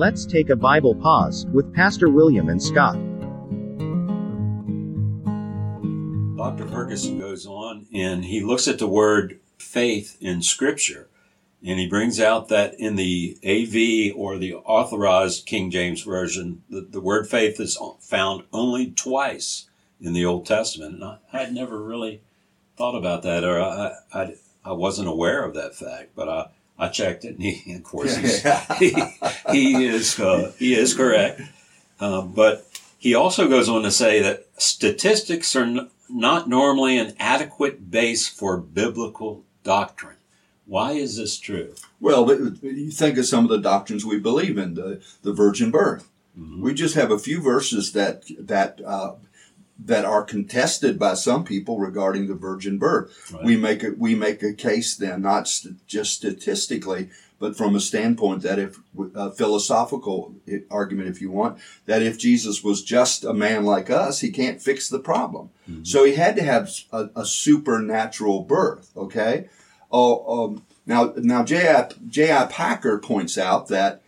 Let's take a Bible pause with Pastor William and Scott. Dr. Ferguson goes on and he looks at the word faith in Scripture, and he brings out that in the AV, or the Authorized King James Version, the word faith is found only twice in the Old Testament. And I'd never really thought about that, or I wasn't aware of that fact, but I checked it, and he, of course, he is correct. But he also goes on to say that statistics are not normally an adequate base for biblical doctrine. Why is this true? Well, you think of some of the doctrines we believe in, the virgin birth. Mm-hmm. We just have a few verses that are contested by some people regarding the virgin birth. Right. We make a case then, not just statistically, but from a standpoint that if a philosophical argument, if you want, that if Jesus was just a man like us, he can't fix the problem. Mm-hmm. So he had to have a supernatural birth. Okay. Now J. I. Packer points out that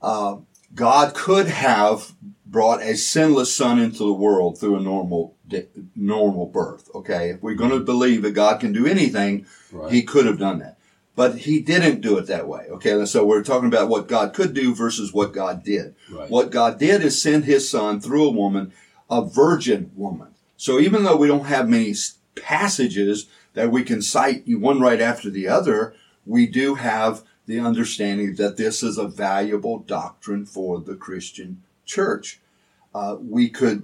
God could have brought a sinless son into the world through a normal birth. Okay, if we're going to believe that God can do anything, right, he could have done that, but he didn't do it that way. Okay, so we're talking about what God could do versus what God did. Right. What God did is send his son through a woman, a virgin woman. So even though we don't have many passages that we can cite one right after the other, we do have the understanding that this is a valuable doctrine for the Christian church. We could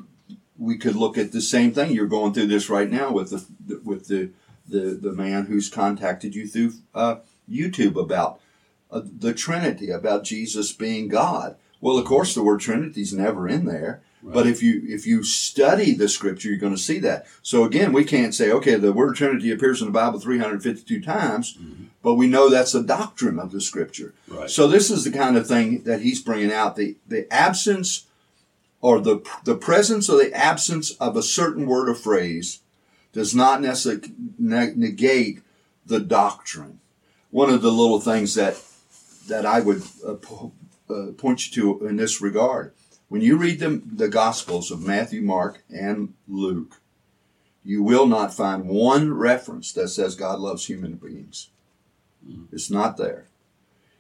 look at the same thing. You're going through this right now with the man who's contacted you through YouTube about the Trinity, about Jesus being God. Well, of course, the word Trinity is never in there. Right. But if you study the Scripture, you're going to see that. So again, we can't say, okay, the word Trinity appears in the Bible 352 times, mm-hmm, but we know that's a doctrine of the Scripture. Right. So this is the kind of thing that he's bringing out, the absence or the presence or the absence of a certain word or phrase does not necessarily negate the doctrine. One of the little things that I would point you to in this regard: when you read the Gospels of Matthew, Mark, and Luke, you will not find one reference that says God loves human beings. Mm-hmm. It's not there.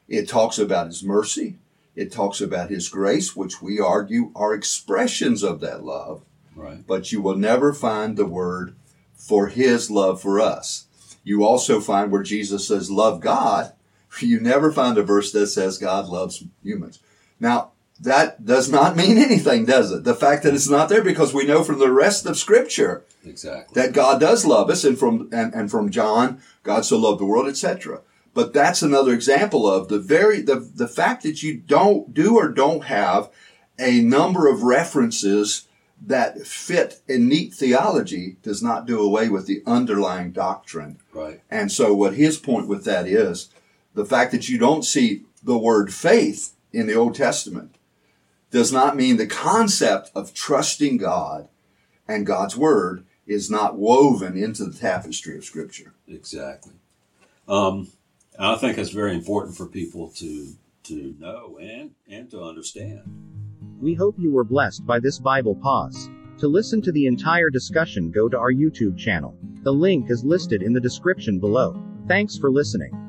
It talks about his mercy. It talks about his grace, which we argue are expressions of that love. Right. But you will never find the word for his love for us. You also find where Jesus says, love God. You never find a verse that says God loves humans. Now, that does not mean anything, does it? The fact that it's not there, because we know from the rest of Scripture exactly that God does love us, and from John, God so loved the world, etc. But that's another example of the fact that you don't have a number of references that fit a neat theology does not do away with the underlying doctrine. Right. And so what his point with that is, the fact that you don't see the word faith in the Old Testament does not mean the concept of trusting God and God's Word is not woven into the tapestry of Scripture. Exactly. I think it's very important for people to know and to understand. We hope you were blessed by this Bible pause. To listen to the entire discussion, go to our YouTube channel. The link is listed in the description below. Thanks for listening.